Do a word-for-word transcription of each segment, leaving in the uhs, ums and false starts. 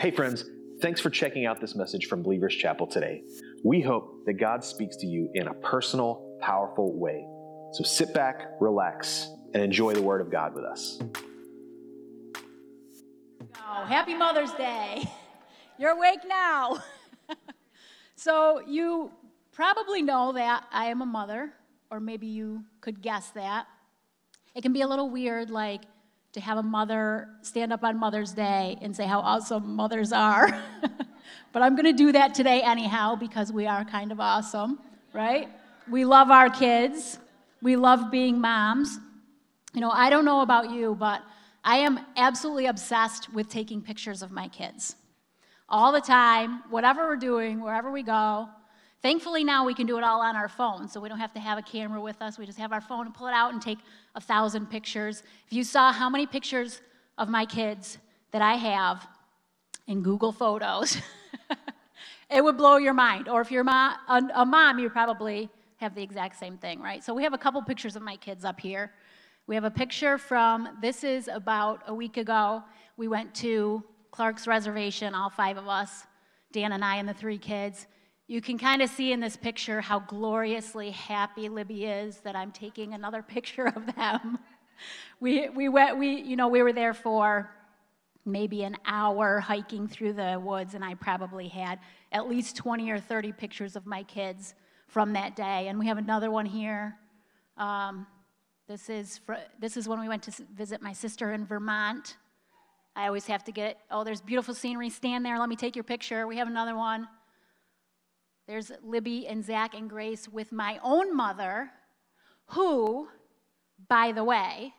Hey friends, thanks for checking out this message from Believers Chapel today. We hope that God speaks to you in a personal, powerful way. So sit back, relax, and enjoy the Word of God with us. Oh, happy Mother's Day. You're awake now. So you probably know that I am a mother, or maybe you could guess that. It can be a little weird, like, to have a mother stand up on Mother's Day and say how awesome mothers are. But I'm going to do that today anyhow, because we are kind of awesome, right? We love our kids. We love being moms. You know, I don't know about you, but I am absolutely obsessed with taking pictures of my kids. All the time, whatever we're doing, wherever we go. Thankfully now we can do it all on our phone, so we don't have to have a camera with us. We just have our phone and pull it out and take a thousand pictures. If you saw how many pictures of my kids that I have in Google Photos, it would blow your mind. Or if you're a mom, you probably have the exact same thing, right? So we have a couple pictures of my kids up here. We have a picture from, this is about a week ago. We went to Clark's Reservation, all five of us, Dan and I and the three kids. You can kind of see in this picture how gloriously happy Libby is that I'm taking another picture of them. We we went we you know we were there for maybe an hour hiking through the woods, and I probably had at least twenty or thirty pictures of my kids from that day. And we have another one here. Um, this is fr- this is when we went to visit my sister in Vermont. I always have to get oh there's beautiful scenery. Stand there, let me take your picture. We have another one. There's Libby and Zach and Grace with my own mother, who, by the way,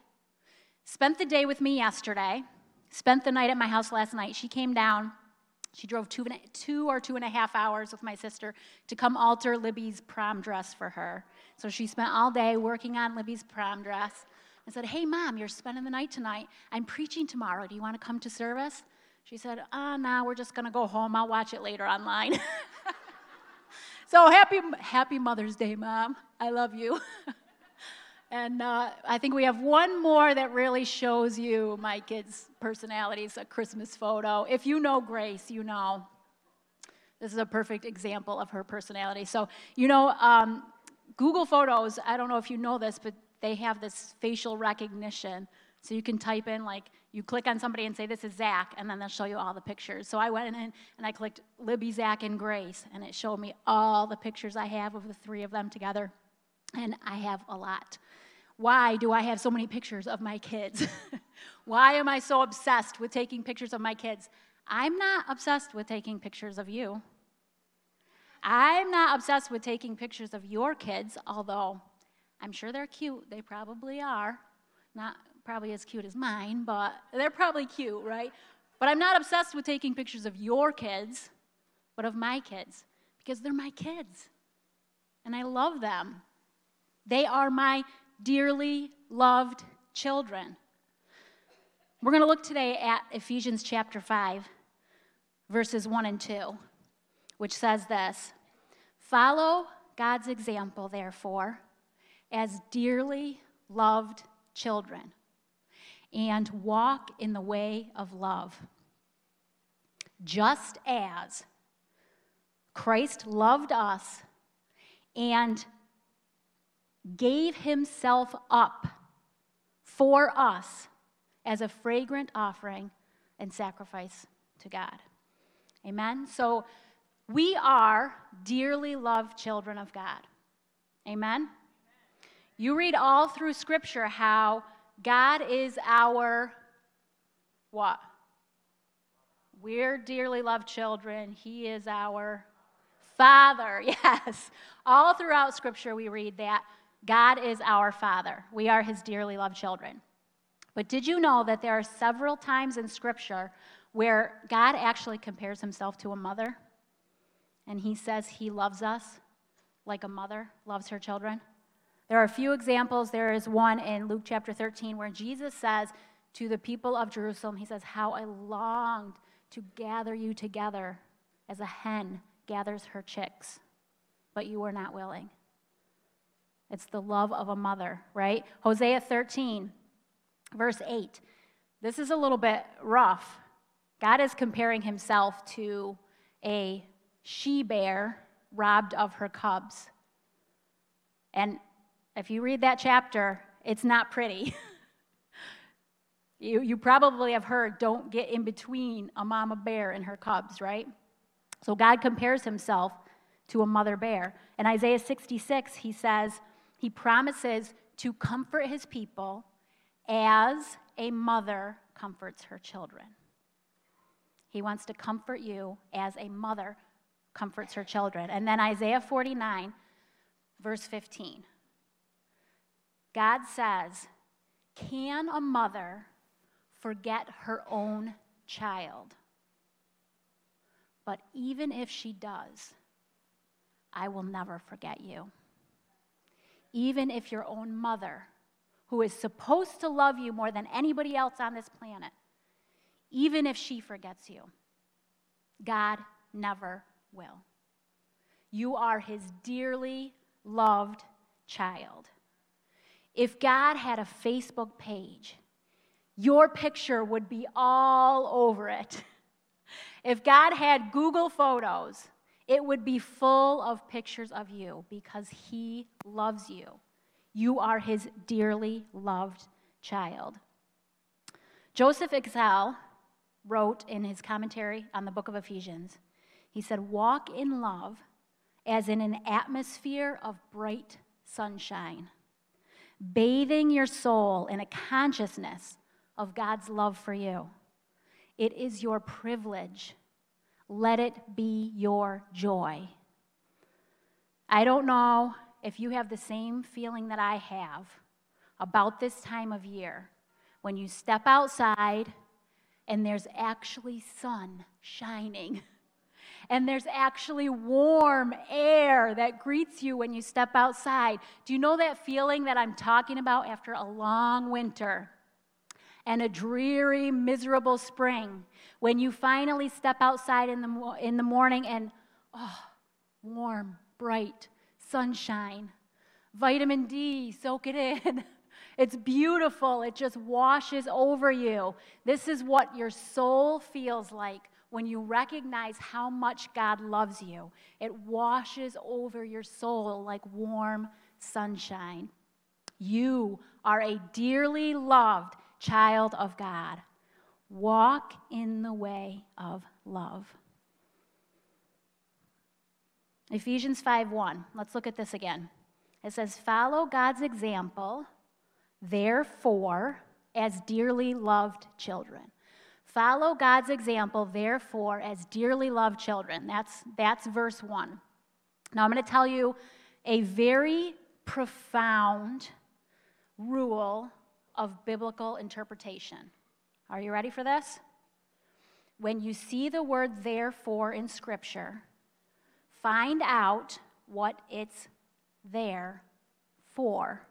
spent the day with me yesterday, spent the night at my house last night. She came down. She drove two, two or two and a half hours with my sister to come alter Libby's prom dress for her. So she spent all day working on Libby's prom dress and said, "Hey, Mom, you're spending the night tonight. I'm preaching tomorrow. Do you want to come to service?" She said, "Ah, oh, no, we're just going to go home. I'll watch it later online." So happy happy Mother's Day, Mom. I love you. And uh, I think we have one more that really shows you my kids' personalities, a Christmas photo. If you know Grace, you know this is a perfect example of her personality. So, you know, um, Google Photos, I don't know if you know this, but they have this facial recognition. So you can type in, like, you click on somebody and say, "This is Zach," and then they'll show you all the pictures. So I went in and I clicked Libby, Zach, and Grace, and it showed me all the pictures I have of the three of them together. And I have a lot. Why do I have so many pictures of my kids? Why am I so obsessed with taking pictures of my kids? I'm not obsessed with taking pictures of you. I'm not obsessed with taking pictures of your kids, although I'm sure they're cute. They probably are. Not probably as cute as mine, but they're probably cute, right? But I'm not obsessed with taking pictures of your kids, but of my kids, because they're my kids, and I love them. They are my dearly loved children. We're going to look today at Ephesians chapter five, verses one and two, which says this: "Follow God's example, therefore, as dearly loved children, and walk in the way of love, just as Christ loved us and gave himself up for us as a fragrant offering and sacrifice to God." Amen? So we are dearly loved children of God. Amen? You read all through Scripture how God is our what? We're dearly loved children. He is our Father. Yes. All throughout Scripture we read that God is our Father. We are his dearly loved children. But did you know that there are several times in Scripture where God actually compares himself to a mother? And he says he loves us like a mother loves her children. There are a few examples. There is one in Luke chapter thirteen where Jesus says to the people of Jerusalem, he says, "How I longed to gather you together as a hen gathers her chicks, but you were not willing." It's the love of a mother, right? Hosea thirteen, verse eight. This is a little bit rough, God is comparing himself to a she-bear robbed of her cubs. And if you read that chapter, it's not pretty. You, you probably have heard, don't get in between a mama bear and her cubs, right? So God compares himself to a mother bear. In Isaiah sixty-six, he says, he promises to comfort his people as a mother comforts her children. He wants to comfort you as a mother comforts her children. And then Isaiah forty-nine, verse fifteen. God says, can a mother forget her own child? But even if she does, I will never forget you. Even if your own mother, who is supposed to love you more than anybody else on this planet, even if she forgets you, God never will. You are his dearly loved child. If God had a Facebook page, your picture would be all over it. If God had Google Photos, it would be full of pictures of you because he loves you. You are his dearly loved child. Joseph Exell wrote in his commentary on the book of Ephesians, he said, walk in love as in an atmosphere of bright sunshine, bathing your soul in a consciousness of God's love for you. It is your privilege. Let it be your joy. I don't know if you have the same feeling that I have about this time of year when you step outside and there's actually sun shining. And there's actually warm air that greets you when you step outside. Do you know that feeling that I'm talking about after a long winter and a dreary, miserable spring when you finally step outside in the, in the morning and, oh, warm, bright, sunshine, vitamin D, soak it in. It's beautiful. It just washes over you. This is what your soul feels like when you recognize how much God loves you. It washes over your soul like warm sunshine. You are a dearly loved child of God. Walk in the way of love. Ephesians five one. Let's look at this again. It says, follow God's example, therefore, as dearly loved children. Follow God's example, therefore, as dearly loved children. That's, that's verse one. Now I'm going to tell you a very profound rule of biblical interpretation. Are you ready for this? When you see the word therefore in Scripture, find out what it's there for.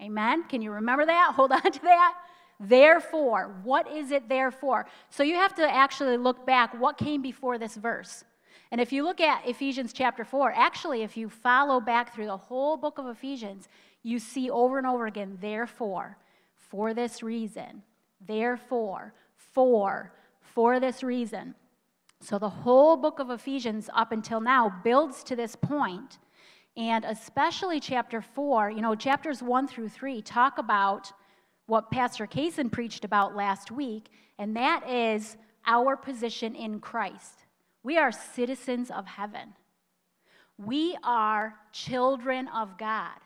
Amen? Can you remember that? Hold on to that. Therefore, what is it there for? So you have to actually look back what came before this verse. And if you look at Ephesians chapter four, actually if you follow back through the whole book of Ephesians, you see over and over again, therefore, for this reason, therefore, for, for this reason. So the whole book of Ephesians up until now builds to this point. And especially chapter four, you know, chapters one through three talk about what Pastor Kaysen preached about last week, and that is our position in Christ. We are citizens of heaven. We are children of God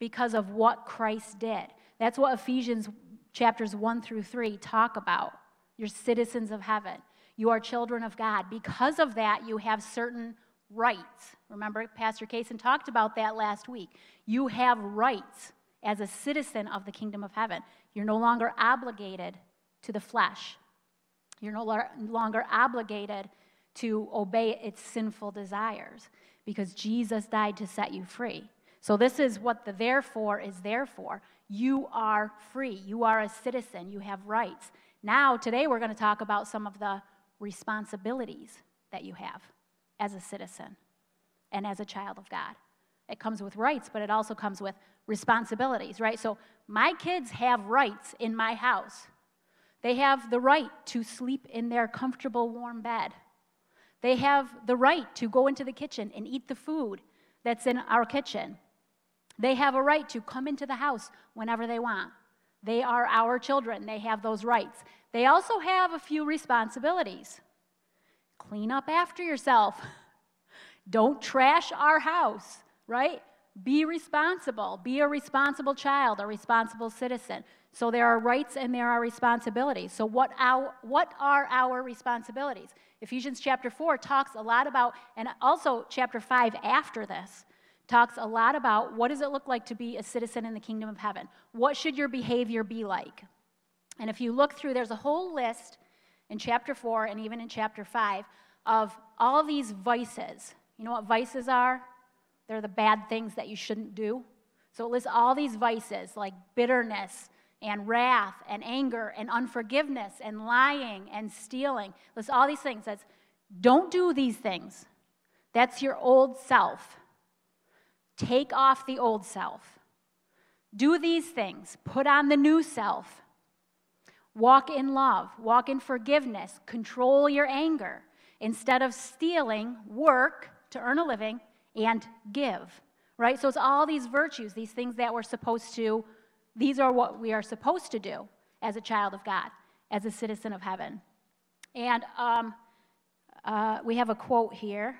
because of what Christ did. That's what Ephesians chapters one through three talk about. You're citizens of heaven. You are children of God. Because of that, you have certain rights. Remember, Pastor Kaysen talked about that last week. You have rights as a citizen of the kingdom of heaven. You're no longer obligated to the flesh. You're no lo- longer obligated to obey its sinful desires because Jesus died to set you free. So this is what the therefore is there for. You are free. You are a citizen. You have rights. Now, today we're going to talk about some of the responsibilities that you have as a citizen and as a child of God. It comes with rights, but it also comes with responsibilities, right? So my kids have rights in my house. They have the right to sleep in their comfortable, warm bed. They have the right to go into the kitchen and eat the food that's in our kitchen. They have a right to come into the house whenever they want. They are our children. They have those rights. They also have a few responsibilities. Clean up after yourself. Don't trash our house, right? Be responsible. Be a responsible child, a responsible citizen. So there are rights and there are responsibilities. So what our, what are our responsibilities? Ephesians chapter four talks a lot about, and also chapter five after this, talks a lot about what does it look like to be a citizen in the kingdom of heaven? What should your behavior be like? And if you look through, there's a whole list in chapter four and even in chapter five of all these vices. You know what vices are? They're the bad things that you shouldn't do. So it lists all these vices like bitterness and wrath and anger and unforgiveness and lying and stealing. It lists all these things. It says, don't do these things. That's your old self. Take off the old self. Do these things. Put on the new self. Walk in love. Walk in forgiveness. Control your anger. Instead of stealing, work to earn a living and give, right? So it's all these virtues, these things that we're supposed to, these are what we are supposed to do as a child of God, as a citizen of heaven. And um, uh, we have a quote here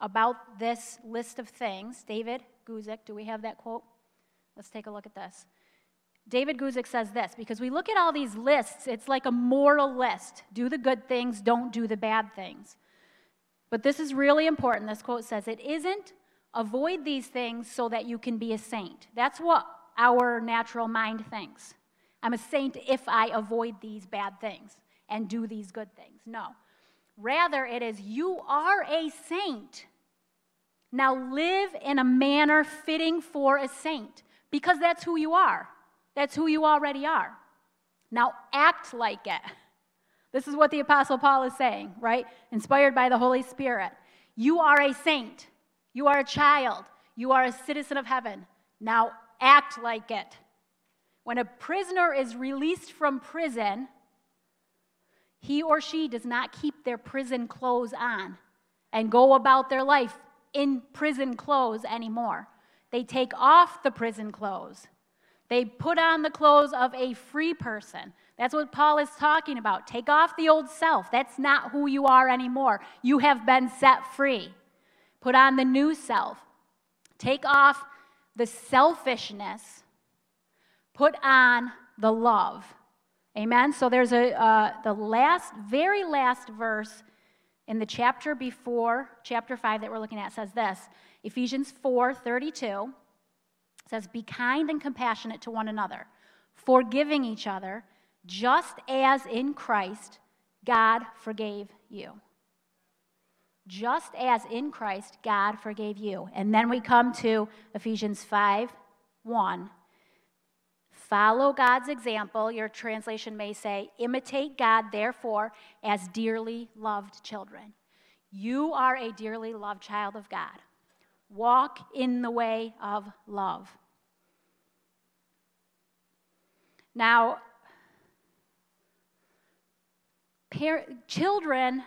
about this list of things. David Guzik, do we have that quote? Let's take a look at this. David Guzik says this, because we look at all these lists, it's like a moral list. Do the good things, don't do the bad things. But this is really important. This quote says, it isn't avoid these things so that you can be a saint. That's what our natural mind thinks. I'm a saint if I avoid these bad things and do these good things. No. Rather, it is you are a saint. Now live in a manner fitting for a saint, because that's who you are. That's who you already are. Now act like it. This is what the Apostle Paul is saying, right? Inspired by the Holy Spirit. You are a saint. You are a child. You are a citizen of heaven. Now act like it. When a prisoner is released from prison, he or she does not keep their prison clothes on and go about their life in prison clothes anymore. They take off the prison clothes. They put on the clothes of a free person. That's what Paul is talking about. Take off the old self. That's not who you are anymore. You have been set free. Put on the new self. Take off the selfishness. Put on the love. Amen? So there's a uh, the last, very last verse in the chapter before, chapter five that we're looking at says this, Ephesians four thirty-two. It says, be kind and compassionate to one another, forgiving each other, just as in Christ God forgave you. Just as in Christ God forgave you. And then we come to Ephesians five one. Follow God's example. Your translation may say, imitate God, therefore, as dearly loved children. You are a dearly loved child of God. Walk in the way of love. Now, par- children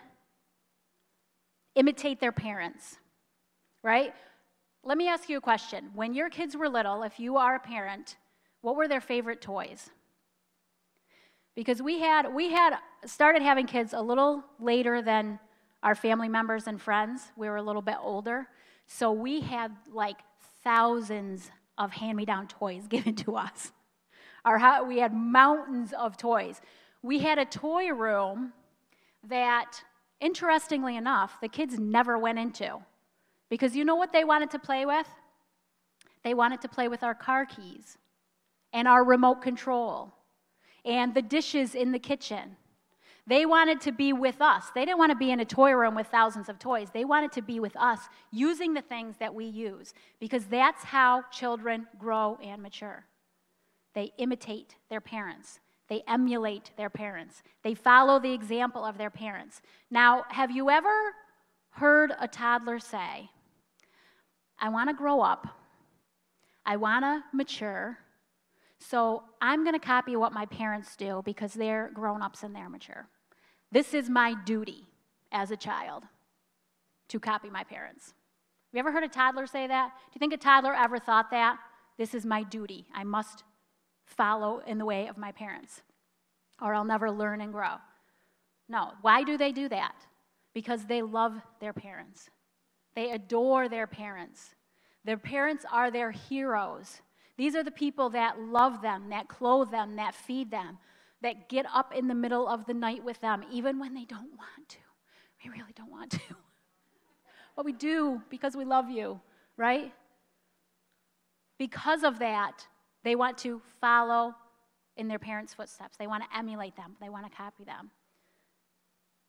imitate their parents, right? Let me ask you a question. When your kids were little, if you are a parent, what were their favorite toys? Because we had we had started having kids a little later than our family members and friends. We were a little bit older. So we had like thousands of hand-me-down toys given to us. Our we had mountains of toys. We had a toy room that, interestingly enough, the kids never went into. Because you know what they wanted to play with? They wanted to play with our car keys and our remote control and the dishes in the kitchen. They wanted to be with us. They didn't want to be in a toy room with thousands of toys. They wanted to be with us using the things that we use, because that's how children grow and mature. They imitate their parents. They emulate their parents. They follow the example of their parents. Now, have you ever heard a toddler say, I want to grow up, I want to mature, So I'm going to copy what my parents do because they're grown-ups and they're mature. This is my duty as a child, to copy my parents. Have you ever heard a toddler say that? Do you think a toddler ever thought that? This is my duty. I must follow in the way of my parents, or I'll never learn and grow. No. Why do they do that? Because they love their parents. They adore their parents. Their parents are their heroes. These are the people that love them, that clothe them, that feed them, that get up in the middle of the night with them, even when they don't want to. We really don't want to. But we do because we love you, right? Because of that, they want to follow in their parents' footsteps. They want to emulate them. They want to copy them.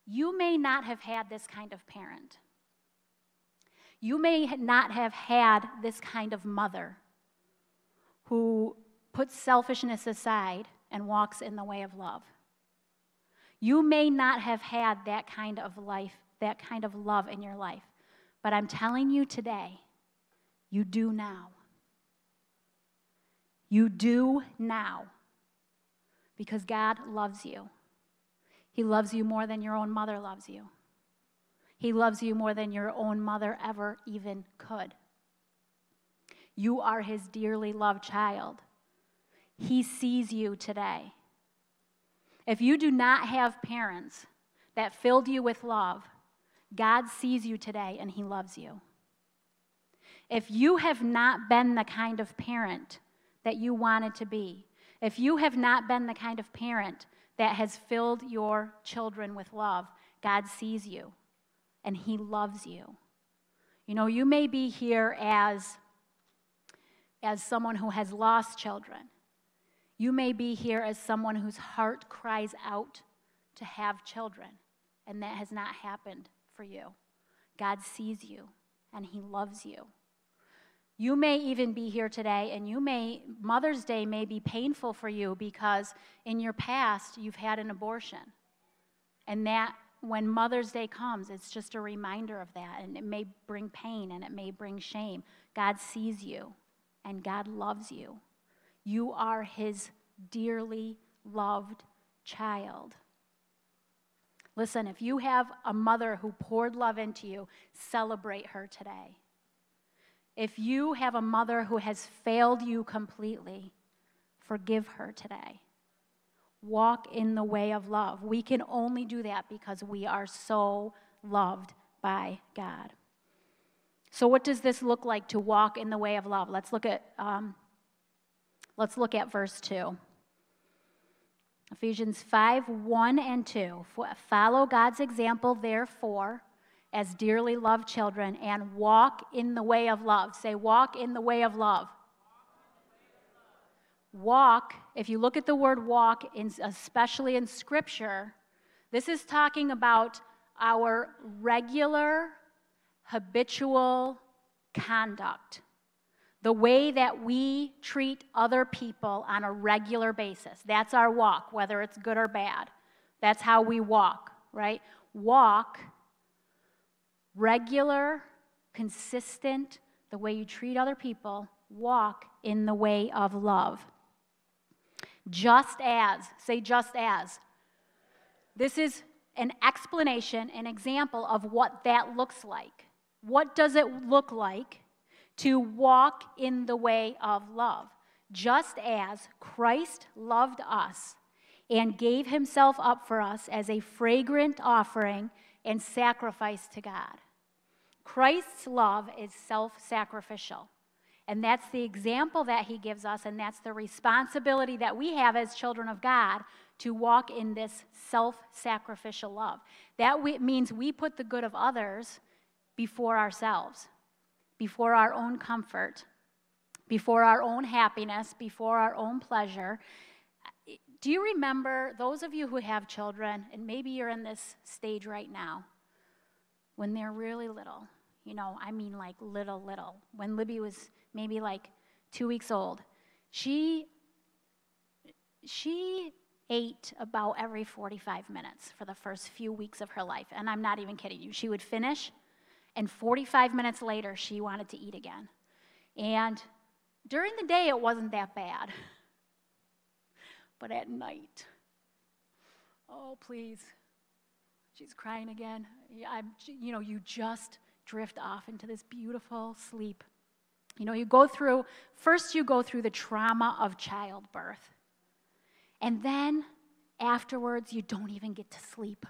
You may not have had this kind of parent. You may not have had this kind of mother who puts selfishness aside and walks in the way of love. You may not have had that kind of life, that kind of love in your life. But I'm telling you today, you do now. You do now. Because God loves you. He loves you more than your own mother loves you. He loves you more than your own mother ever even could. You are his dearly loved child. He sees you today. If you do not have parents that filled you with love, God sees you today and he loves you. If you have not been the kind of parent that you wanted to be, if you have not been the kind of parent that has filled your children with love, God sees you and he loves you. You know, you may be here as, as someone who has lost children. You may be here as someone whose heart cries out to have children, and that has not happened for you. God sees you, and he loves you. You may even be here today, and you may, Mother's Day may be painful for you because in your past you've had an abortion. And that, when Mother's Day comes, it's just a reminder of that, and it may bring pain, and it may bring shame. God sees you, and God loves you. You are his dearly loved child. Listen, if you have a mother who poured love into you, celebrate her today. If you have a mother who has failed you completely, forgive her today. Walk in the way of love. We can only do that because we are so loved by God. So what does this look like to walk in the way of love? Let's look at... Um, Let's look at verse two. Ephesians five, one and two. Follow God's example, therefore, as dearly loved children, and walk in the way of love. Say, walk in the way of love. Walk, if you look at the word walk, especially in Scripture, this is talking about our regular, habitual conduct. The way that we treat other people on a regular basis. That's our walk, whether it's good or bad. That's how we walk, right? Walk, regular, consistent, the way you treat other people, walk in the way of love. Just as, say just as. This is an explanation, an example of what that looks like. What does it look like to walk in the way of love, just as Christ loved us and gave himself up for us as a fragrant offering and sacrifice to God. Christ's love is self-sacrificial, and that's the example that he gives us, and that's the responsibility that we have as children of God to walk in this self-sacrificial love. That means we put the good of others before ourselves. Before our own comfort, before our own happiness, before our own pleasure. Do you remember, those of you who have children, and maybe you're in this stage right now, when they're really little, you know, I mean like little, little. When Libby was maybe like two weeks old, she, she ate about every forty-five minutes for the first few weeks of her life. And I'm not even kidding you. She would finish, and forty-five minutes later, she wanted to eat again. And during the day, it wasn't that bad. but at night. Oh, please. She's crying again. I, you know, you just drift off into this beautiful sleep. You know, you go through, first you go through the trauma of childbirth. And then afterwards, you don't even get to sleep.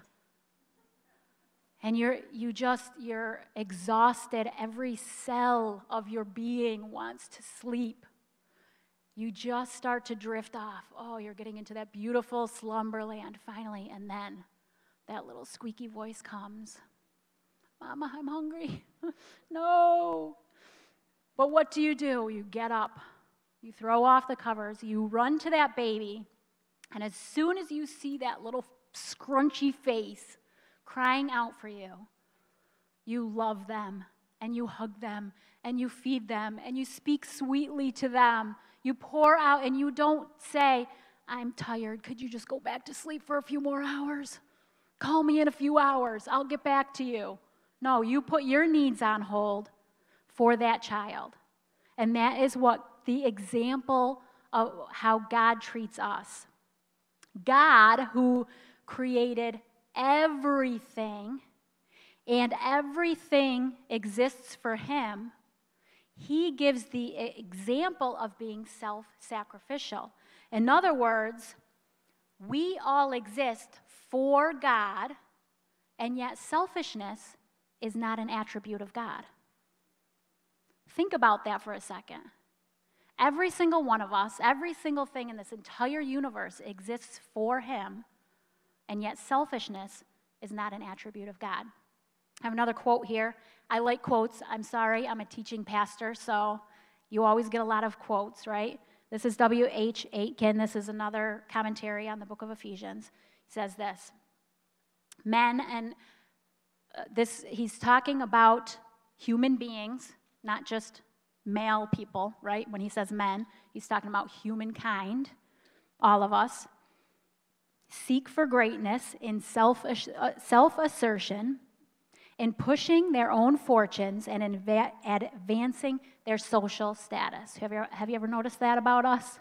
And you're, you just, you're exhausted. Every cell of your being wants to sleep. You just start to drift off. Oh, you're getting into that beautiful slumberland finally. And then that little squeaky voice comes. Mama, I'm hungry. No. But what do you do? You get up. You throw off the covers. You run to that baby. And as soon as you see that little scrunchy face crying out for you, you love them, and you hug them, and you feed them, and you speak sweetly to them. You pour out, and you don't say, I'm tired. Could you just go back to sleep for a few more hours? Call me in a few hours. I'll get back to you. No, you put your needs on hold for that child. And that is what the example of how God treats us. God, who created everything, and everything exists for him, he gives the example of being self-sacrificial. In other words, we all exist for God, and yet selfishness is not an attribute of God. Think about that for a second. Every single one of us, every single thing in this entire universe exists for him, and yet selfishness is not an attribute of God. I have another quote here. I like quotes. I'm sorry, I'm a teaching pastor, so you always get a lot of quotes, right? This is W H Aitken. This is another commentary on the book of Ephesians. He says this. Men, and this, he's talking about human beings, not just male people, right? When he says men, he's talking about humankind, all of us. Seek for greatness in self, uh, self-assertion, in pushing their own fortunes and in va- advancing their social status. Have you, have you ever noticed that about us?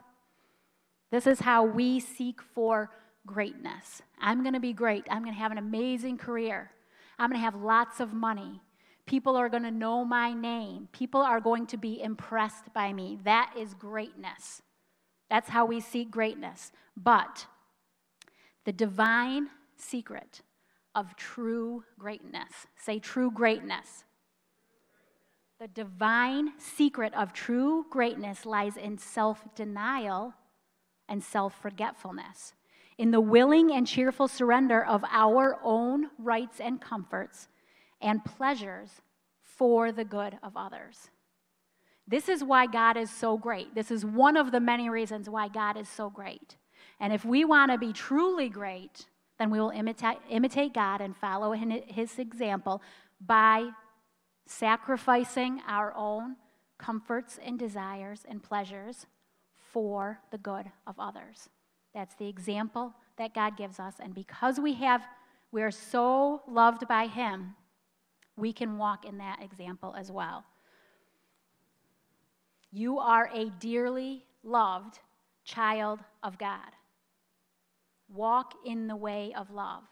This is how we seek for greatness. I'm going to be great. I'm going to have an amazing career. I'm going to have lots of money. People are going to know my name. People are going to be impressed by me. That is greatness. That's how we seek greatness. But the divine secret of true greatness, say true greatness. The divine secret of true greatness lies in self-denial and self-forgetfulness, in the willing and cheerful surrender of our own rights and comforts and pleasures for the good of others. This is why God is so great. This is one of the many reasons why God is so great. And if we want to be truly great, then we will imitate, imitate God and follow his example by sacrificing our own comforts and desires and pleasures for the good of others. That's the example that God gives us. And because we have, we are so loved by him, we can walk in that example as well. You are a dearly loved child of God. Walk in the way of love.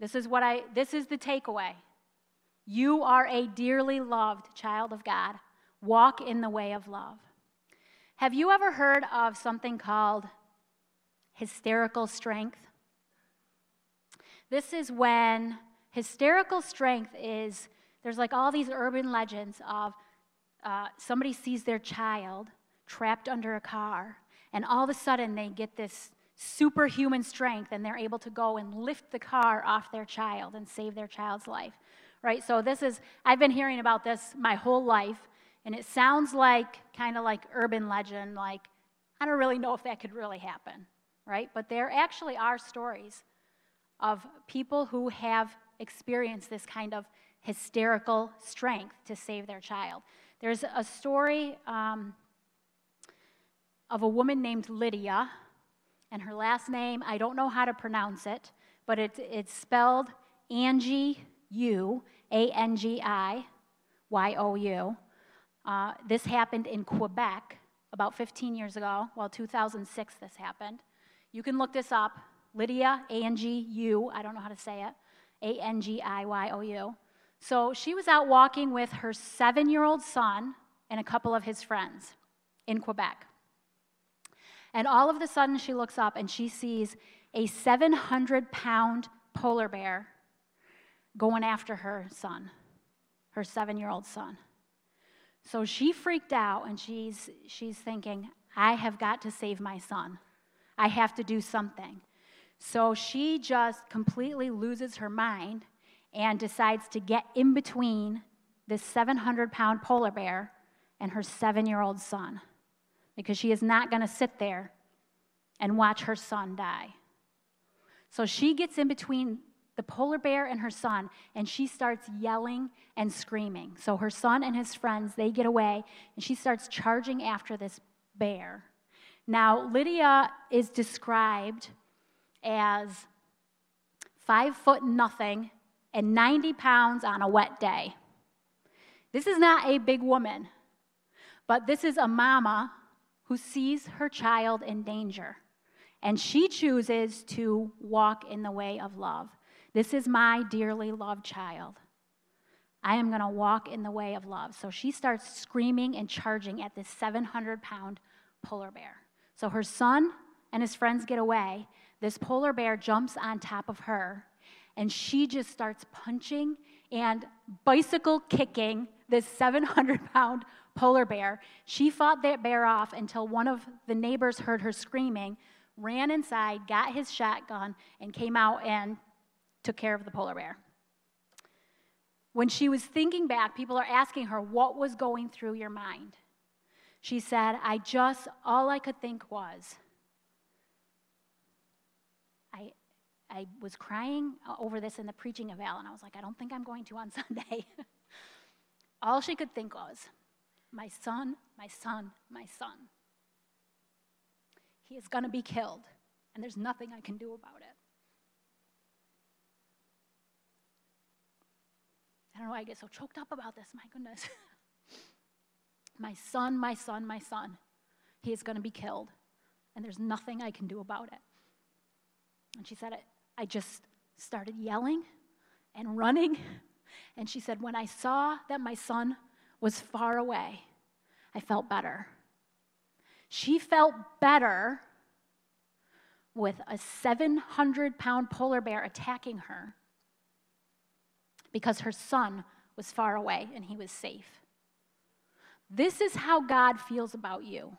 This is what I this is the takeaway. You are a dearly loved child of God. Walk in the way of love. Have you ever heard of something called hysterical strength? This is when hysterical strength is, there's like all these urban legends of uh, somebody sees their child trapped under a car, and all of a sudden they get this superhuman strength, and they're able to go and lift the car off their child and save their child's life, right? So this is, I've been hearing about this my whole life, and it sounds like kind of like urban legend, like I don't really know if that could really happen, right? But there actually are stories of people who have experienced this kind of hysterical strength to save their child. There's a story um, of a woman named Lydia, and her last name, I don't know how to pronounce it, but it, it's spelled Angioyou, A N G I Y O U. Uh, this happened in Quebec about fifteen years ago. Well, two thousand six this happened. You can look this up. Lydia Angioyou. I don't know how to say it. A N G I Y O U. So she was out walking with her seven-year-old son and a couple of his friends in Quebec. And all of a sudden, she looks up and she sees a seven hundred pound polar bear going after her son, her seven-year-old son. So she freaked out, and she's she's thinking, I have got to save my son. I have to do something. So she just completely loses her mind and decides to get in between this seven hundred pound polar bear and her seven-year-old son, because she is not going to sit there and watch her son die. So she gets in between the polar bear and her son, and she starts yelling and screaming. So her son and his friends, they get away, and she starts charging after this bear. Now, Lydia is described as five foot nothing and ninety pounds on a wet day. This is not a big woman, but this is a mama who sees her child in danger, and she chooses to walk in the way of love. This is my dearly loved child. I am going to walk in the way of love. So she starts screaming and charging at this seven hundred pound polar bear. So her son and his friends get away. This polar bear jumps on top of her, and she just starts punching and bicycle kicking this seven hundred pound polar bear. She fought that bear off until one of the neighbors heard her screaming, ran inside, got his shotgun, and came out and took care of the polar bear. When she was thinking back, people are asking her, what was going through your mind? She said, I just, all I could think was, I I was crying over this in the preaching of Al, and I was like, I don't think I'm going to on Sunday. All she could think was, my son, my son, my son. He is going to be killed, and there's nothing I can do about it. I don't know why I get so choked up about this. My goodness. My son, my son, my son. He is going to be killed, and there's nothing I can do about it. And she said, I just started yelling and running. And she said, when I saw that my son was far away, I felt better. She felt better with a seven hundred pound polar bear attacking her, because her son was far away and he was safe. This is how God feels about you.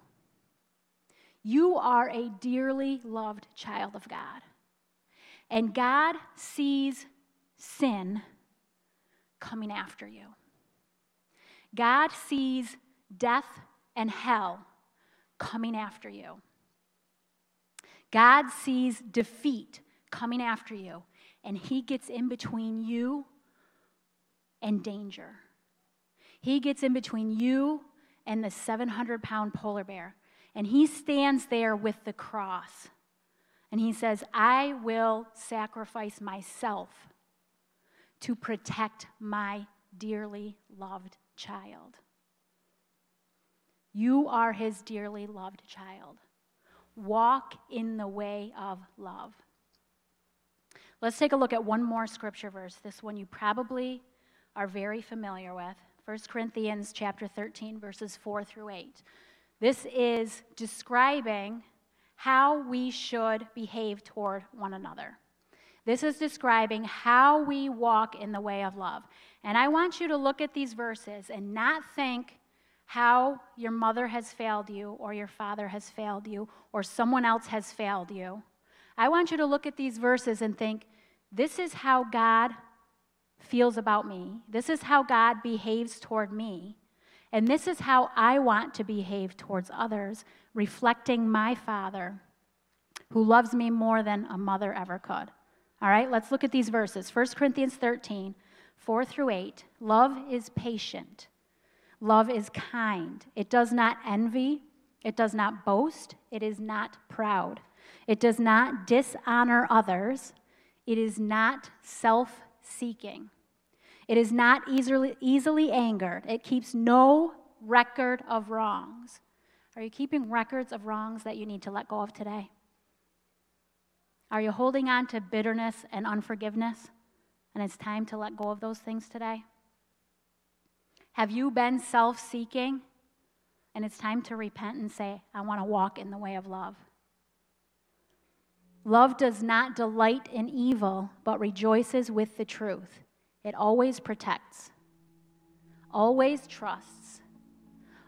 You are a dearly loved child of God. And God sees sin coming after you. God sees death and hell coming after you. God sees defeat coming after you. And he gets in between you and danger. He gets in between you and the seven hundred pound polar bear, and he stands there with the cross, and he says, I will sacrifice myself to protect my dearly loved child. You are his dearly loved child. Walk in the way of love. Let's take a look at one more scripture verse. This one you probably are very familiar with, First Corinthians chapter thirteen, verses four through eight. This is describing how we should behave toward one another. This is describing how we walk in the way of love. And I want you to look at these verses and not think how your mother has failed you or your father has failed you or someone else has failed you. I want you to look at these verses and think, this is how God feels about me. This is how God behaves toward me. And this is how I want to behave towards others, reflecting my Father who loves me more than a mother ever could. All right, let's look at these verses. First Corinthians thirteen, four through eight. Love is patient. Love is kind. It does not envy. It does not boast. It is not proud. It does not dishonor others. It is not self-seeking. It is not easily, easily angered. It keeps no record of wrongs. Are you keeping records of wrongs that you need to let go of today? Are you holding on to bitterness and unforgiveness? And it's time to let go of those things today. Have you been self-seeking? And it's time to repent and say, I want to walk in the way of love. Love does not delight in evil, but rejoices with the truth. It always protects, always trusts,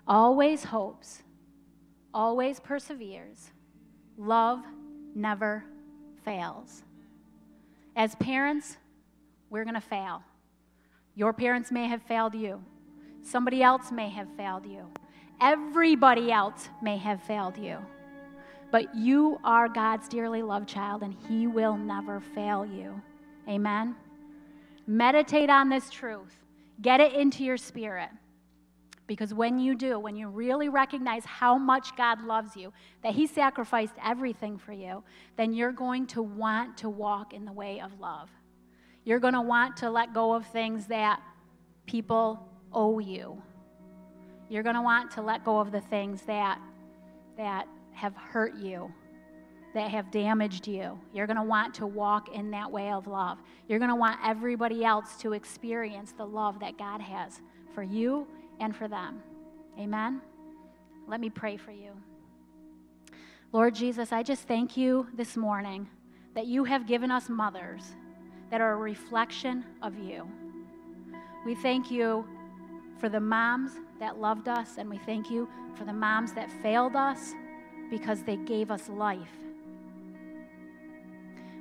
always hopes, always perseveres. Love never fails. As parents, we're going to fail. Your parents may have failed you. Somebody else may have failed you. Everybody else may have failed you. But you are God's dearly loved child, and He will never fail you. Amen? Meditate on this truth. Get it into your spirit. Because when you do, when you really recognize how much God loves you, that He sacrificed everything for you, then you're going to want to walk in the way of love. You're going to want to let go of things that people owe you. You're going to want to let go of the things that that have hurt you, that have damaged you. You're going to want to walk in that way of love. You're going to want everybody else to experience the love that God has for you and for them. Amen? Let me pray for you. Lord Jesus, I just thank you this morning that you have given us mothers that are a reflection of you. We thank you for the moms that loved us, and we thank you for the moms that failed us because they gave us life.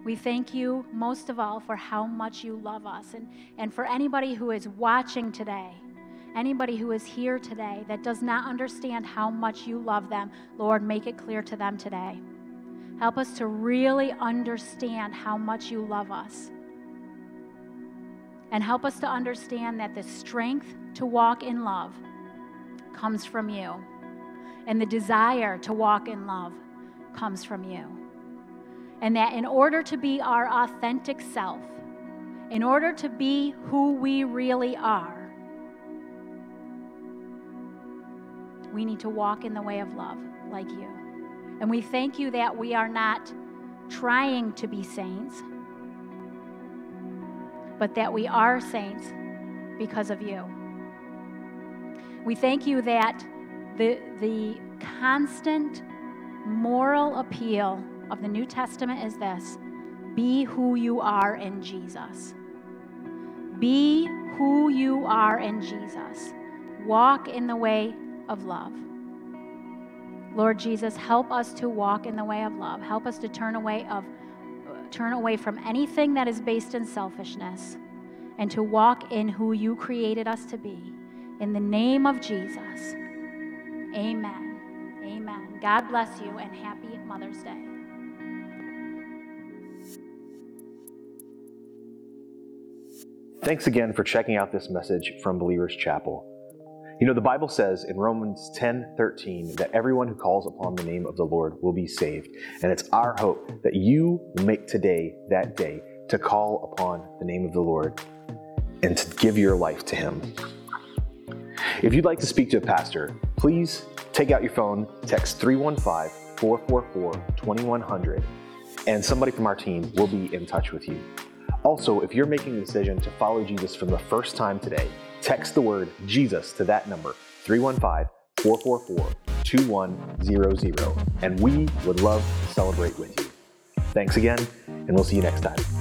We thank you most of all for how much you love us, and, and for anybody who is watching today, anybody who is here today that does not understand how much you love them, Lord, make it clear to them today. Help us to really understand how much you love us. And help us to understand that the strength to walk in love comes from you. And the desire to walk in love comes from you. And that in order to be our authentic self, in order to be who we really are, we need to walk in the way of love like you. And we thank you that we are not trying to be saints, but that we are saints because of you. We thank you that the, the constant moral appeal of the New Testament is this: be who you are in Jesus. Be who you are in Jesus. Walk in the way of love. Lord Jesus, help us to walk in the way of love. Help us to turn away of Turn away from anything that is based in selfishness and to walk in who you created us to be. In the name of Jesus, amen. Amen. God bless you, and happy Mother's Day. Thanks again for checking out this message from Believers Chapel. You know, the Bible says in Romans ten thirteen that everyone who calls upon the name of the Lord will be saved. And it's our hope that you make today that day to call upon the name of the Lord and to give your life to Him. If you'd like to speak to a pastor, please take out your phone, text three one five, four four four, two one zero zero, and somebody from our team will be in touch with you. Also, if you're making the decision to follow Jesus for the first time today, text the word Jesus to that number, three one five, four four four, two one zero zero, and we would love to celebrate with you. Thanks again, and we'll see you next time.